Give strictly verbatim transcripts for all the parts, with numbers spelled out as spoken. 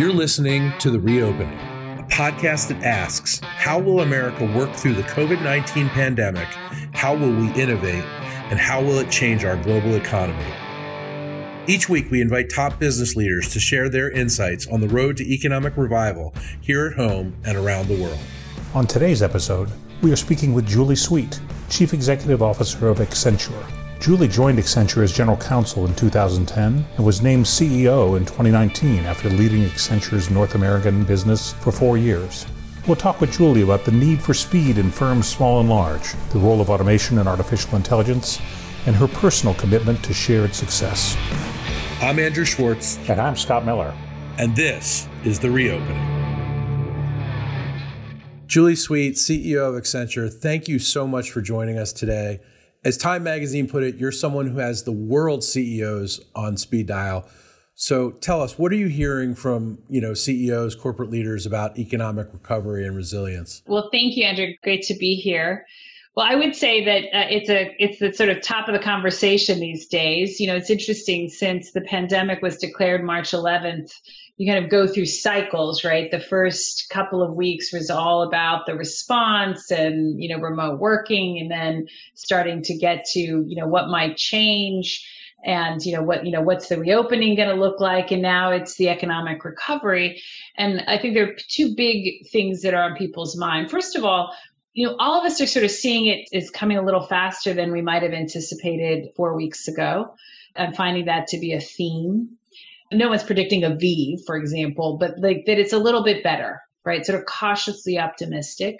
You're listening to The Reopening, a podcast that asks, how will America work through the COVID nineteen pandemic? How will we innovate? And how will it change our global economy? Each week, we invite top business leaders to share their insights on the road to economic revival here at home and around the world. On today's episode, we are speaking with Julie Sweet, Chief Executive Officer of Accenture. Julie joined Accenture as General Counsel in two thousand ten and was named C E O in twenty nineteen after leading Accenture's North American business for four years. We'll talk with Julie about the need for speed in firms small and large, the role of automation and artificial intelligence, and her personal commitment to shared success. I'm Andrew Schwartz. And I'm Scott Miller. And this is The Reopening. Julie Sweet, C E O of Accenture, thank you so much for joining us today. As Time Magazine put it, you're someone who has the world's C E Os on speed dial. So tell us, what are you hearing from, you know, C E Os, corporate leaders about economic recovery and resilience? Well, thank you, Andrew. Great to be here. Well, I would say that uh, it's a it's the sort of top of the conversation these days. You know, it's interesting, since the pandemic was declared March eleventh, you kind of go through cycles, right? The first couple of weeks was all about the response and, you know, remote working, and then starting to get to, you know, what might change. And, you know, what, you know, what's the reopening going to look like? And now it's the economic recovery. And I think there are two big things that are on people's mind. First of all, you know, all of us are sort of seeing it is coming a little faster than we might have anticipated four weeks ago. I'm finding that to be a theme. No one's predicting a V, for example, but like that it's a little bit better, right? Sort of cautiously optimistic.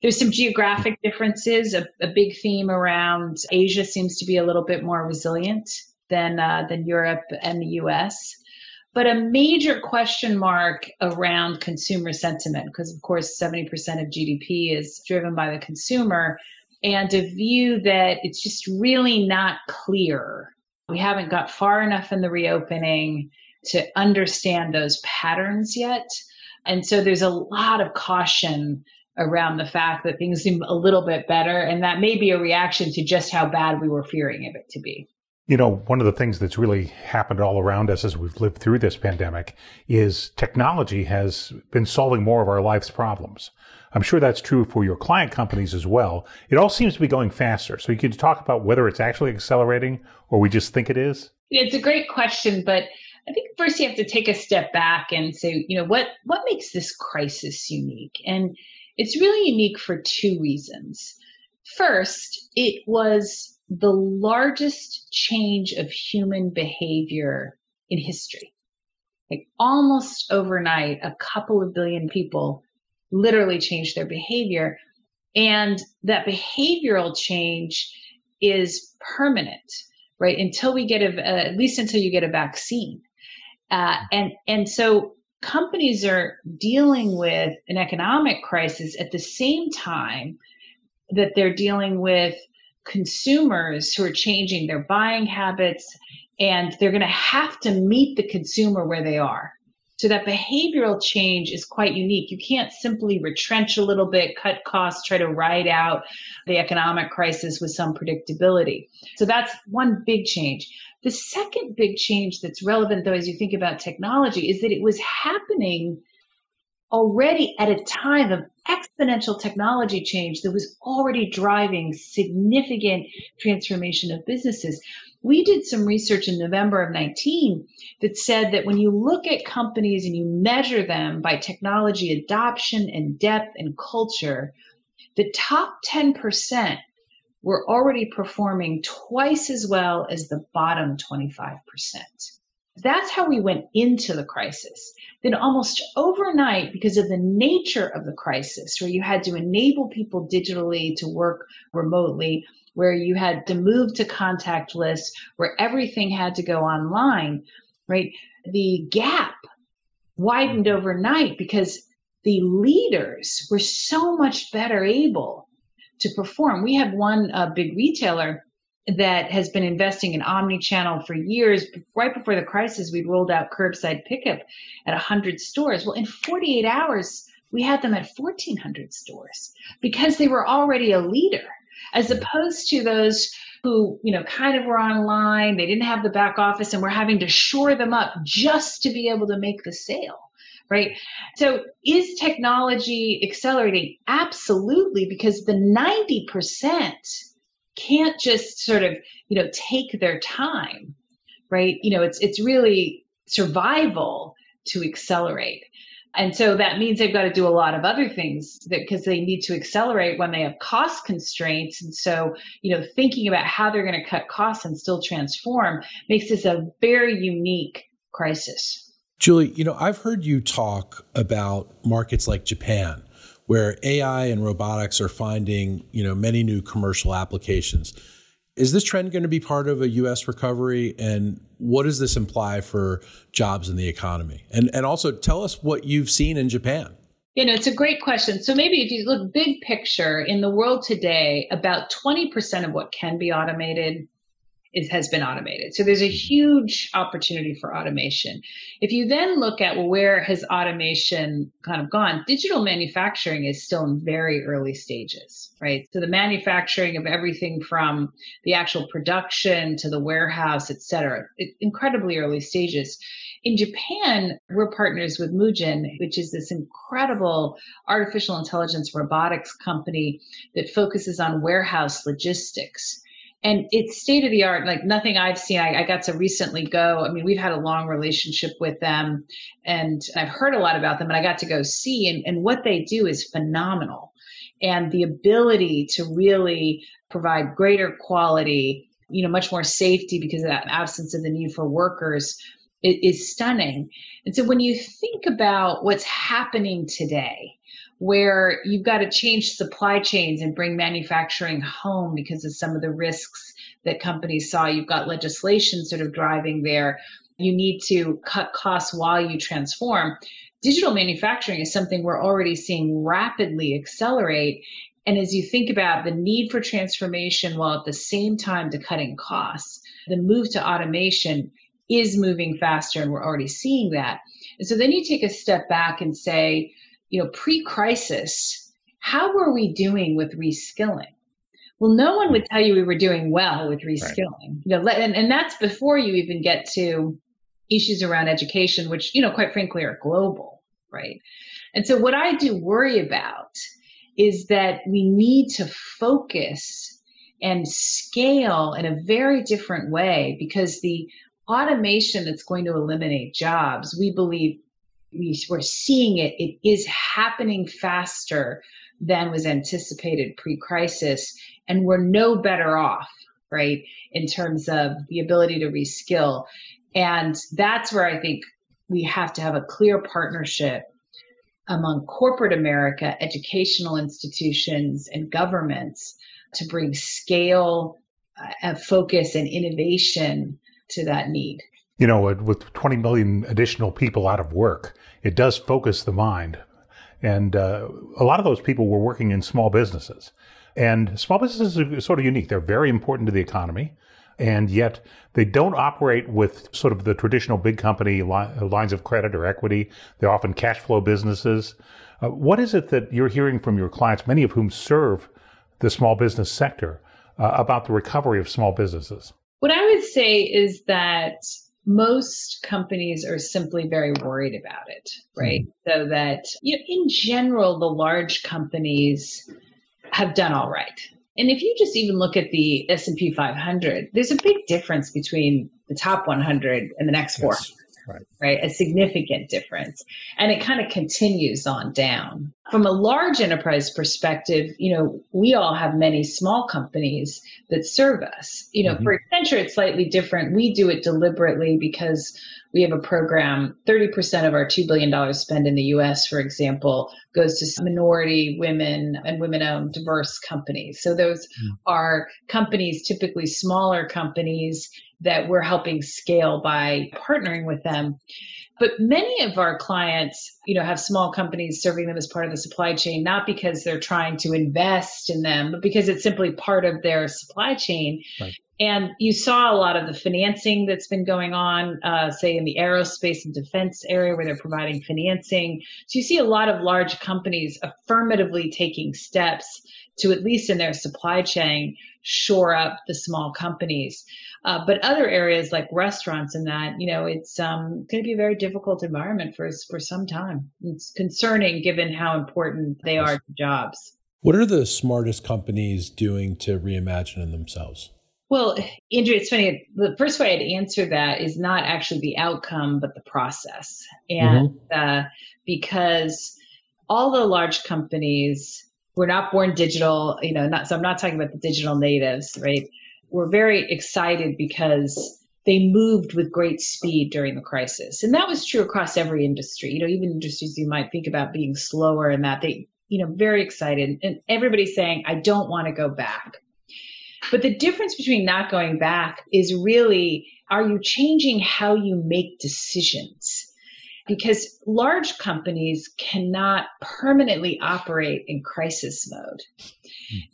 There's some geographic differences. A, a big theme around Asia seems to be a little bit more resilient than uh, than Europe and the U S. But a major question mark around consumer sentiment, because of course seventy percent of G D P is driven by the consumer, and a view that it's just really not clear. We haven't got far enough in the reopening to understand those patterns yet. And so there's a lot of caution around the fact that things seem a little bit better, and that may be a reaction to just how bad we were fearing of it to be. You know, one of the things that's really happened all around us as we've lived through this pandemic is technology has been solving more of our life's problems. I'm sure that's true for your client companies as well. It all seems to be going faster. So you could talk about whether it's actually accelerating or we just think it is. It's a great question, but I think first you have to take a step back and say, you know, what, what makes this crisis unique? And it's really unique for two reasons. First, it was the largest change of human behavior in history. Like almost overnight, a couple of billion people literally changed their behavior. And that behavioral change is permanent, right? Until we get a, uh, at least until you get a vaccine. Uh, and, and so companies are dealing with an economic crisis at the same time that they're dealing with consumers who are changing their buying habits, and they're going to have to meet the consumer where they are. So that behavioral change is quite unique. You can't simply retrench a little bit, cut costs, try to ride out the economic crisis with some predictability. So that's one big change. The second big change that's relevant, though, as you think about technology, is that it was happening already at a time of exponential technology change that was already driving significant transformation of businesses. We did some research in November of nineteen that said that when you look at companies and you measure them by technology adoption and depth and culture, the top ten percent we're already performing twice as well as the bottom twenty-five percent. That's how we went into the crisis. Then almost overnight, because of the nature of the crisis, where you had to enable people digitally to work remotely, where you had to move to contactless, where everything had to go online, right? The gap widened overnight because the leaders were so much better able to perform. We have one uh, big retailer that has been investing in omnichannel for years. Right before the crisis, we rolled out curbside pickup at one hundred stores. Well, in forty-eight hours, we had them at fourteen hundred stores because they were already a leader, as opposed to those who, you know, kind of were online, they didn't have the back office, and we're having to shore them up just to be able to make the sale, right? So is technology accelerating? Absolutely, because the ninety percent can't just sort of, you know, take their time, right? You know, it's it's really survival to accelerate. And so that means they've got to do a lot of other things because they need to accelerate when they have cost constraints. And so, you know, thinking about how they're going to cut costs and still transform makes this a very unique crisis. Julie, you know, I've heard you talk about markets like Japan, where A I and robotics are finding, you know, many new commercial applications. Is this trend going to be part of a U S recovery? And what does this imply for jobs in the economy? And and also tell us what you've seen in Japan. You know, it's a great question. So maybe if you look big picture in the world today, about twenty percent of what can be automated is, has been automated. So there's a huge opportunity for automation. If you then look at where has automation kind of gone, digital manufacturing is still in very early stages, right? So the manufacturing of everything from the actual production to the warehouse, et cetera, it, incredibly early stages. In Japan, we're partners with Mujin, which is this incredible artificial intelligence robotics company that focuses on warehouse logistics. And it's state of the art, like nothing I've seen. I, I got to recently go. I mean, we've had a long relationship with them and I've heard a lot about them and I got to go see and, and what they do is phenomenal. And the ability to really provide greater quality, you know, much more safety because of that absence of the need for workers is, is stunning. And so when you think about what's happening today, where you've got to change supply chains and bring manufacturing home because of some of the risks that companies saw. You've got legislation sort of driving there. You need to cut costs while you transform. Digital manufacturing is something we're already seeing rapidly accelerate. And as you think about the need for transformation while at the same time to cutting costs, the move to automation is moving faster and we're already seeing that. And so then you take a step back and say, you know, pre-crisis, how were we doing with reskilling? Well, no one would tell you we were doing well with reskilling. Right. You know, and, and that's before you even get to issues around education, which, you know, quite frankly, are global, right? And so what I do worry about is that we need to focus and scale in a very different way because the automation that's going to eliminate jobs, we believe, we're seeing it, it is happening faster than was anticipated pre-crisis, and we're no better off, right, in terms of the ability to reskill. And that's where I think we have to have a clear partnership among corporate America, educational institutions, and governments to bring scale, uh, focus, and innovation to that need. You know, with twenty million additional people out of work, it does focus the mind. And uh, a lot of those people were working in small businesses. And small businesses are sort of unique. They're very important to the economy. And yet they don't operate with sort of the traditional big company li- lines of credit or equity. They're often cash flow businesses. Uh, what is it that you're hearing from your clients, many of whom serve the small business sector, uh, about the recovery of small businesses? What I would say is that most companies are simply very worried about it, right? Mm-hmm. So that, you know, in general, the large companies have done all right. And if you just even look at the S and P five hundred, there's a big difference between the top one hundred and the next four, yes, right. right? A significant difference. And it kind of continues on down. From a large enterprise perspective, you know, we all have many small companies that serve us. You know, mm-hmm. for Accenture, it's slightly different. We do it deliberately because we have a program, thirty percent of our two billion dollars spend in the U S, for example, goes to minority women and women-owned diverse companies. So those mm-hmm. are companies, typically smaller companies, that we're helping scale by partnering with them. But many of our clients, you know, have small companies serving them as part of the supply chain, not because they're trying to invest in them, but because it's simply part of their supply chain. Right. And you saw a lot of the financing that's been going on, uh, say in the aerospace and defense area where they're providing financing. So you see a lot of large companies affirmatively taking steps to, at least in their supply chain, shore up the small companies. Uh, but other areas like restaurants and that, you know, it's um, going to be a very difficult environment for us for some time. It's concerning given how important they are to jobs. What are the smartest companies doing to reimagine themselves? Well, Andrea, it's funny. The first way I'd answer that is not actually the outcome, but the process. And mm-hmm. uh, because all the large companies were not born digital, you know, not, so I'm not talking about the digital natives, right? We're very excited because they moved with great speed during the crisis. And that was true across every industry, you know, even industries you might think about being slower and that they, you know, very excited. And everybody's saying, I don't want to go back. But the difference between not going back is really, are you changing how you make decisions? Because large companies cannot permanently operate in crisis mode.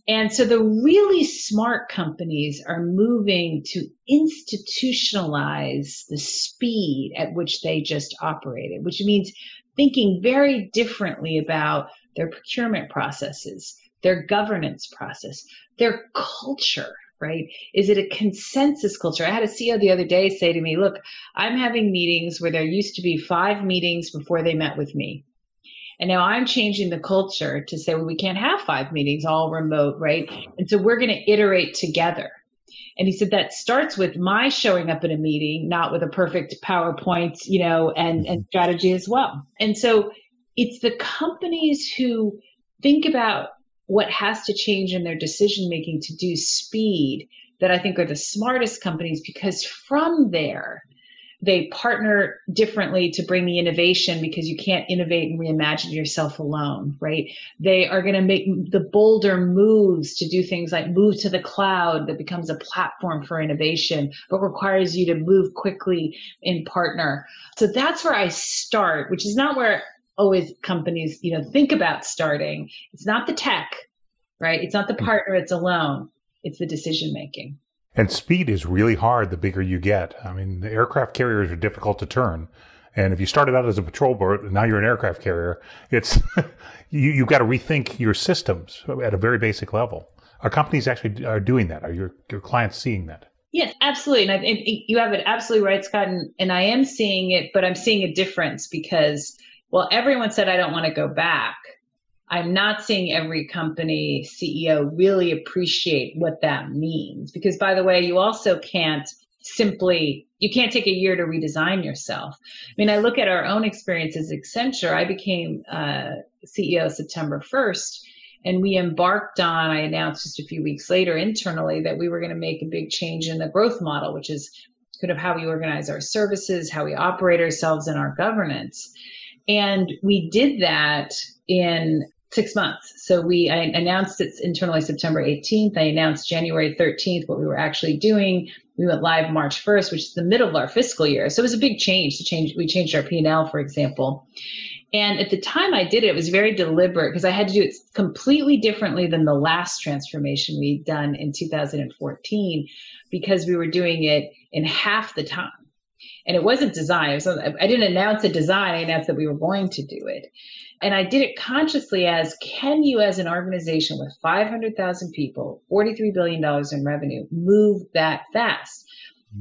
And so the really smart companies are moving to institutionalize the speed at which they just operated, which means thinking very differently about their procurement processes, their governance process, their culture, right? Is it a consensus culture? I had a C E O the other day say to me, look, I'm having meetings where there used to be five meetings before they met with me. And now I'm changing the culture to say, well, we can't have five meetings, all remote, right? And so we're going to iterate together. And he said, that starts with my showing up in a meeting, not with a perfect PowerPoint, you know, and, and strategy as well. And so it's the companies who think about what has to change in their decision-making to do speed that I think are the smartest companies, because from there, they partner differently to bring the innovation, because you can't innovate and reimagine yourself alone, right? They are going to make the bolder moves to do things like move to the cloud that becomes a platform for innovation, but requires you to move quickly in partner. So that's where I start, which is not where always companies, you know, think about starting. It's not the tech, right? It's not the partner, it's alone. It's the decision-making. And speed is really hard the bigger you get. I mean, the aircraft carriers are difficult to turn. And if you started out as a patrol boat and now you're an aircraft carrier, it's you, you've got to rethink your systems at a very basic level. Are companies actually are doing that? Are your, your clients seeing that? Yes, absolutely. And, I, and you have it absolutely right, Scott. And, and I am seeing it, but I'm seeing a difference because, well, everyone said, I don't want to go back. I'm not seeing every company C E O really appreciate what that means. Because, by the way, you also can't simply, you can't take a year to redesign yourself. I mean, I look at our own experience as Accenture. I became uh, C E O September first, and we embarked on, I announced just a few weeks later internally that we were going to make a big change in the growth model, which is kind of how we organize our services, how we operate ourselves and our governance. And we did that in six months. So we I announced it internally September eighteenth. I announced January thirteenth what we were actually doing. We went live March first, which is the middle of our fiscal year. So it was a big change to change. We changed our P and L, for example. And at the time I did it, it was very deliberate because I had to do it completely differently than the last transformation we'd done in two thousand fourteen, because we were doing it in half the time. And it wasn't design. It was, I didn't announce a design. I announced that we were going to do it. And I did it consciously as, can you as an organization with five hundred thousand people, forty-three billion dollars in revenue, move that fast?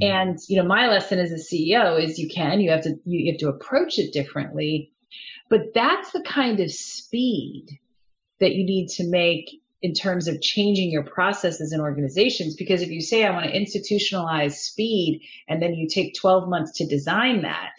Mm-hmm. And, you know, my lesson as a C E O is you can, you have to, you have to approach it differently. But that's the kind of speed that you need to make in terms of changing your processes in organizations. Because if you say, I want to institutionalize speed, and then you take twelve months to design that,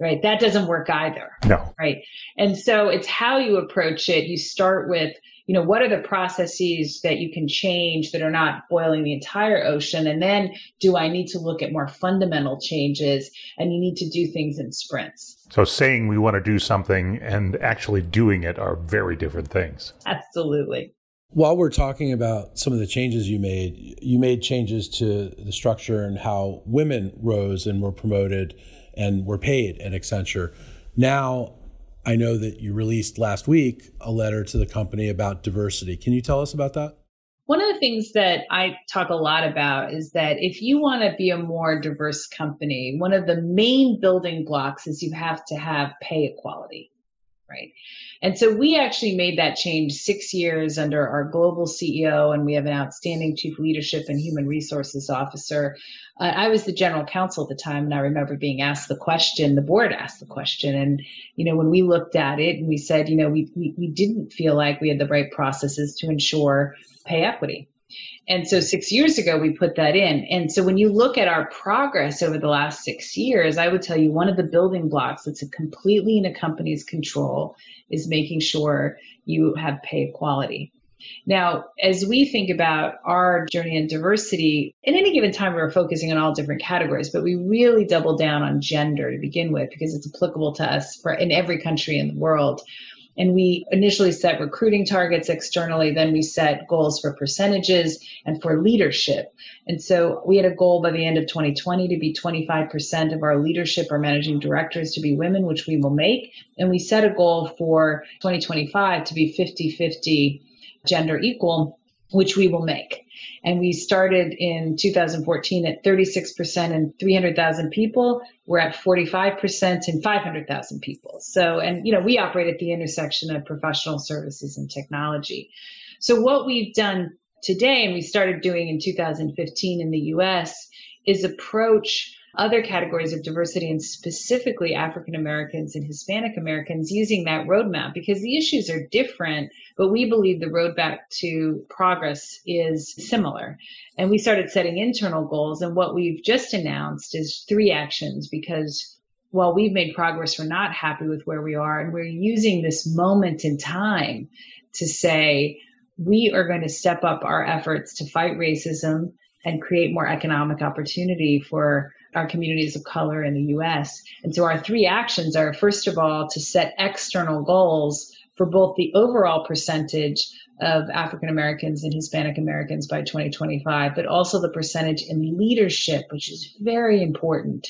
right? That doesn't work either. No. Right. And so it's how you approach it. You start with, you know, what are the processes that you can change that are not boiling the entire ocean? And then do I need to look at more fundamental changes? And you need to do things in sprints. So saying we want to do something and actually doing it are very different things. Absolutely. While we're talking about some of the changes you made, you made changes to the structure and how women rose and were promoted and were paid at Accenture. Now, I know that you released last week a letter to the company about diversity. Can you tell us about that? One of the things that I talk a lot about is that if you want to be a more diverse company, one of the main building blocks is you have to have pay equality. right? And so we actually made that change six years under our global C E O, and we have an outstanding chief leadership and human resources officer. Uh, I was the general counsel at the time, and I remember being asked the question, the board asked the question, and you know, when we looked at it and we said, you know, we, we, we didn't feel like we had the right processes to ensure pay equity. And so six years ago, we put that in. And so when you look at our progress over the last six years, I would tell you one of the building blocks that's a completely in a company's control is making sure you have pay equality. Now, as we think about our journey in diversity, at any given time, we were focusing on all different categories, but we really doubled down on gender to begin with, because it's applicable to us for in every country in the world. And we initially set recruiting targets externally, then we set goals for percentages and for leadership. And so we had a goal by the end of twenty twenty to be twenty-five percent of our leadership or managing directors to be women, which we will make. And we set a goal for twenty twenty-five to be fifty fifty gender equal, which we will make. And we started in two thousand fourteen at thirty-six percent and three hundred thousand people. We're at forty-five percent and five hundred thousand people. So, and you know, we operate at the intersection of professional services and technology. So what we've done today, and we started doing in two thousand fifteen in the U S, is approach other categories of diversity, and specifically African Americans and Hispanic Americans, using that roadmap, because the issues are different, but we believe the roadmap to progress is similar. And we started setting internal goals. And what we've just announced is three actions, because while we've made progress, we're not happy with where we are. And we're using this moment in time to say, we are going to step up our efforts to fight racism and create more economic opportunity for our communities of color in the U S. And so our three actions are, first of all, to set external goals for both the overall percentage of African Americans and Hispanic Americans by twenty twenty-five, but also the percentage in leadership, which is very important.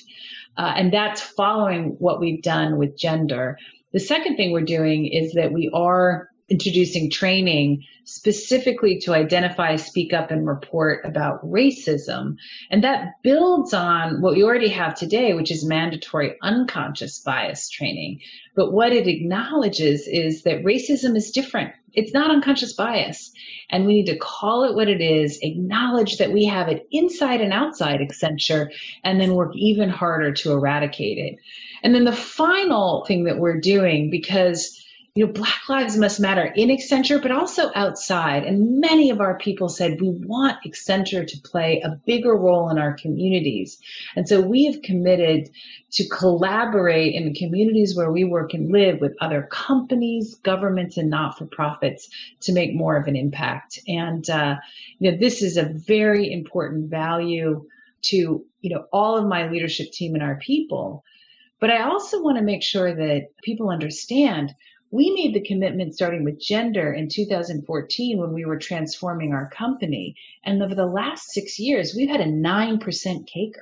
Uh, and that's following what we've done with gender. The second thing we're doing is that we are introducing training specifically to identify, speak up, and report about racism. And that builds on what we already have today, which is mandatory unconscious bias training. But what it acknowledges is that racism is different. It's not unconscious bias. And we need to call it what it is, acknowledge that we have it inside and outside Accenture, and then work even harder to eradicate it. And then the final thing that we're doing, because you know, Black lives must matter in Accenture, but also outside. And many of our people said, we want Accenture to play a bigger role in our communities. And so we have committed to collaborate in the communities where we work and live with other companies, governments, and not-for-profits to make more of an impact. And, uh, you know, this is a very important value to, you know, all of my leadership team and our people. But I also want to make sure that people understand we made the commitment starting with gender in two thousand fourteen when we were transforming our company. And over the last six years, we've had a nine percent CAGR,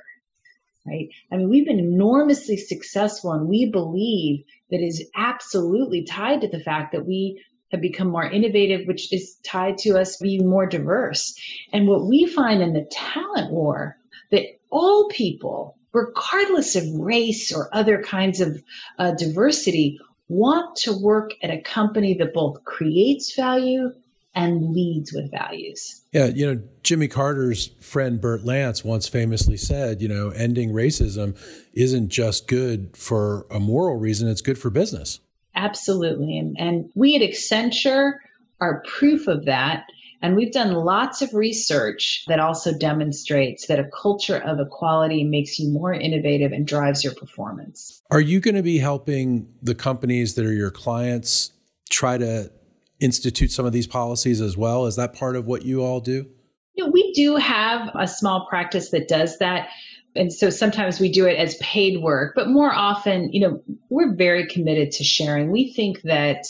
right? I mean, we've been enormously successful, and we believe that is absolutely tied to the fact that we have become more innovative, which is tied to us being more diverse. And what we find in the talent war, that all people, regardless of race or other kinds of uh, diversity, want to work at a company that both creates value and leads with values. Yeah, you know, Jimmy Carter's friend Burt Lance once famously said, you know, ending racism isn't just good for a moral reason, it's good for business. Absolutely. And, and we at Accenture are proof of that. And we've done lots of research that also demonstrates that a culture of equality makes you more innovative and drives your performance. Are you going to be helping the companies that are your clients try to institute some of these policies as well? Is that part of what you all do? You know, we do have a small practice that does that. And so sometimes we do it as paid work, but more often, you know, we're very committed to sharing. We think that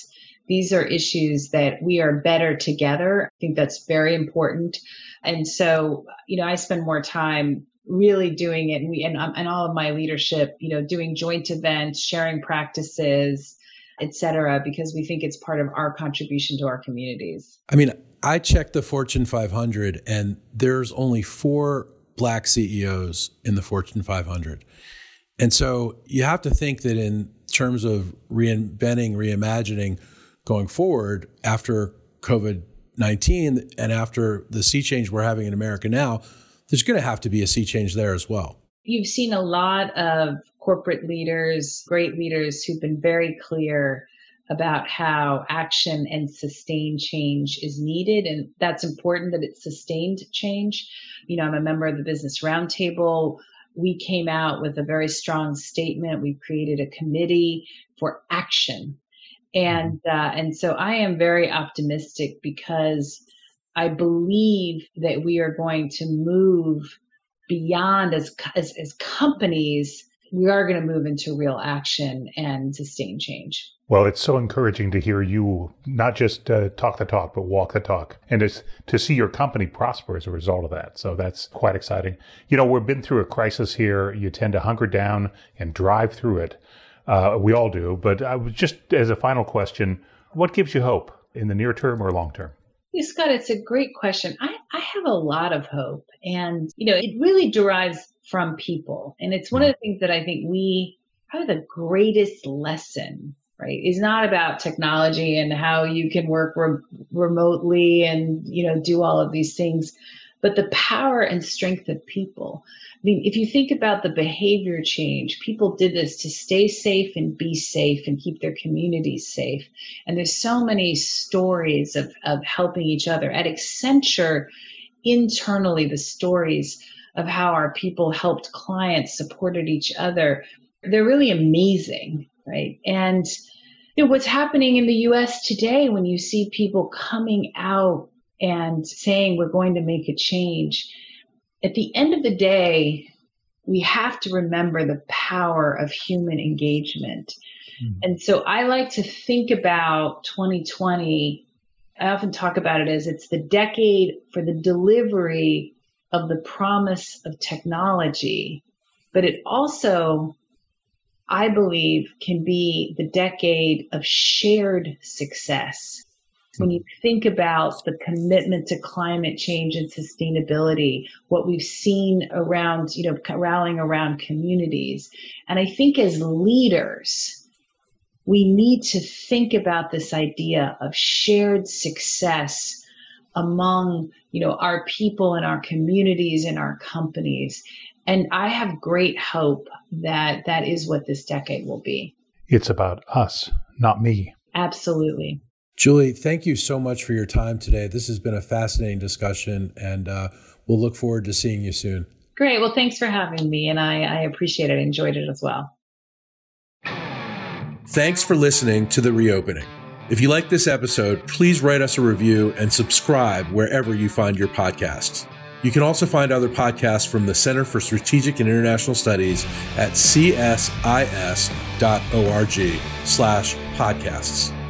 these are issues that we are better together. I think that's very important. And so, you know, I spend more time really doing it, and we, and, and all of my leadership, you know, doing joint events, sharing practices, et cetera, because we think it's part of our contribution to our communities. I mean, I checked the Fortune five hundred, and there's only four Black C E Os in the Fortune five hundred. And so you have to think that in terms of reinventing, reimagining going forward after COVID nineteen and after the sea change we're having in America now, there's going to have to be a sea change there as well. You've seen a lot of corporate leaders, great leaders who've been very clear about how action and sustained change is needed. And that's important that it's sustained change. You know, I'm a member of the Business Roundtable. We came out with a very strong statement. We created a committee for action. And uh, and so I am very optimistic because I believe that we are going to move beyond as as, as companies. We are going to move into real action and sustain change. Well, it's so encouraging to hear you not just uh, talk the talk, but walk the talk. And it's to see your company prosper as a result of that. So that's quite exciting. You know, we've been through a crisis here. You tend to hunker down and drive through it. Uh, we all do. But I was just as a final question, what gives you hope in the near term or long term? Yeah, Scott, it's a great question. I, I have a lot of hope. And, you know, it really derives from people. And it's one of the things that I think we, probably the greatest lesson, right, is not about technology and how you can work re- remotely and, you know, do all of these things, but the power and strength of people. I mean, if you think about the behavior change, people did this to stay safe and be safe and keep their communities safe. And there's so many stories of, of helping each other. At Accenture, internally, the stories of how our people helped clients, supported each other. They're really amazing, right? And you know, what's happening in the U S today when you see people coming out and saying we're going to make a change, at the end of the day, we have to remember the power of human engagement. Mm-hmm. And so I like to think about twenty twenty, I often talk about it as it's the decade for the delivery of the promise of technology, but it also, I believe, can be the decade of shared success. When you think about the commitment to climate change and sustainability, what we've seen around, you know, rallying around communities. And I think as leaders, we need to think about this idea of shared success among, you know, our people and our communities and our companies. And I have great hope that that is what this decade will be. It's about us, not me. Absolutely. Julie, thank you so much for your time today. This has been a fascinating discussion, and uh, we'll look forward to seeing you soon. Great. Well, thanks for having me, and I, I appreciate it. I enjoyed it as well. Thanks for listening to The Reopening. If you like this episode, please write us a review and subscribe wherever you find your podcasts. You can also find other podcasts from the Center for Strategic and International Studies at csis dot org slash podcasts.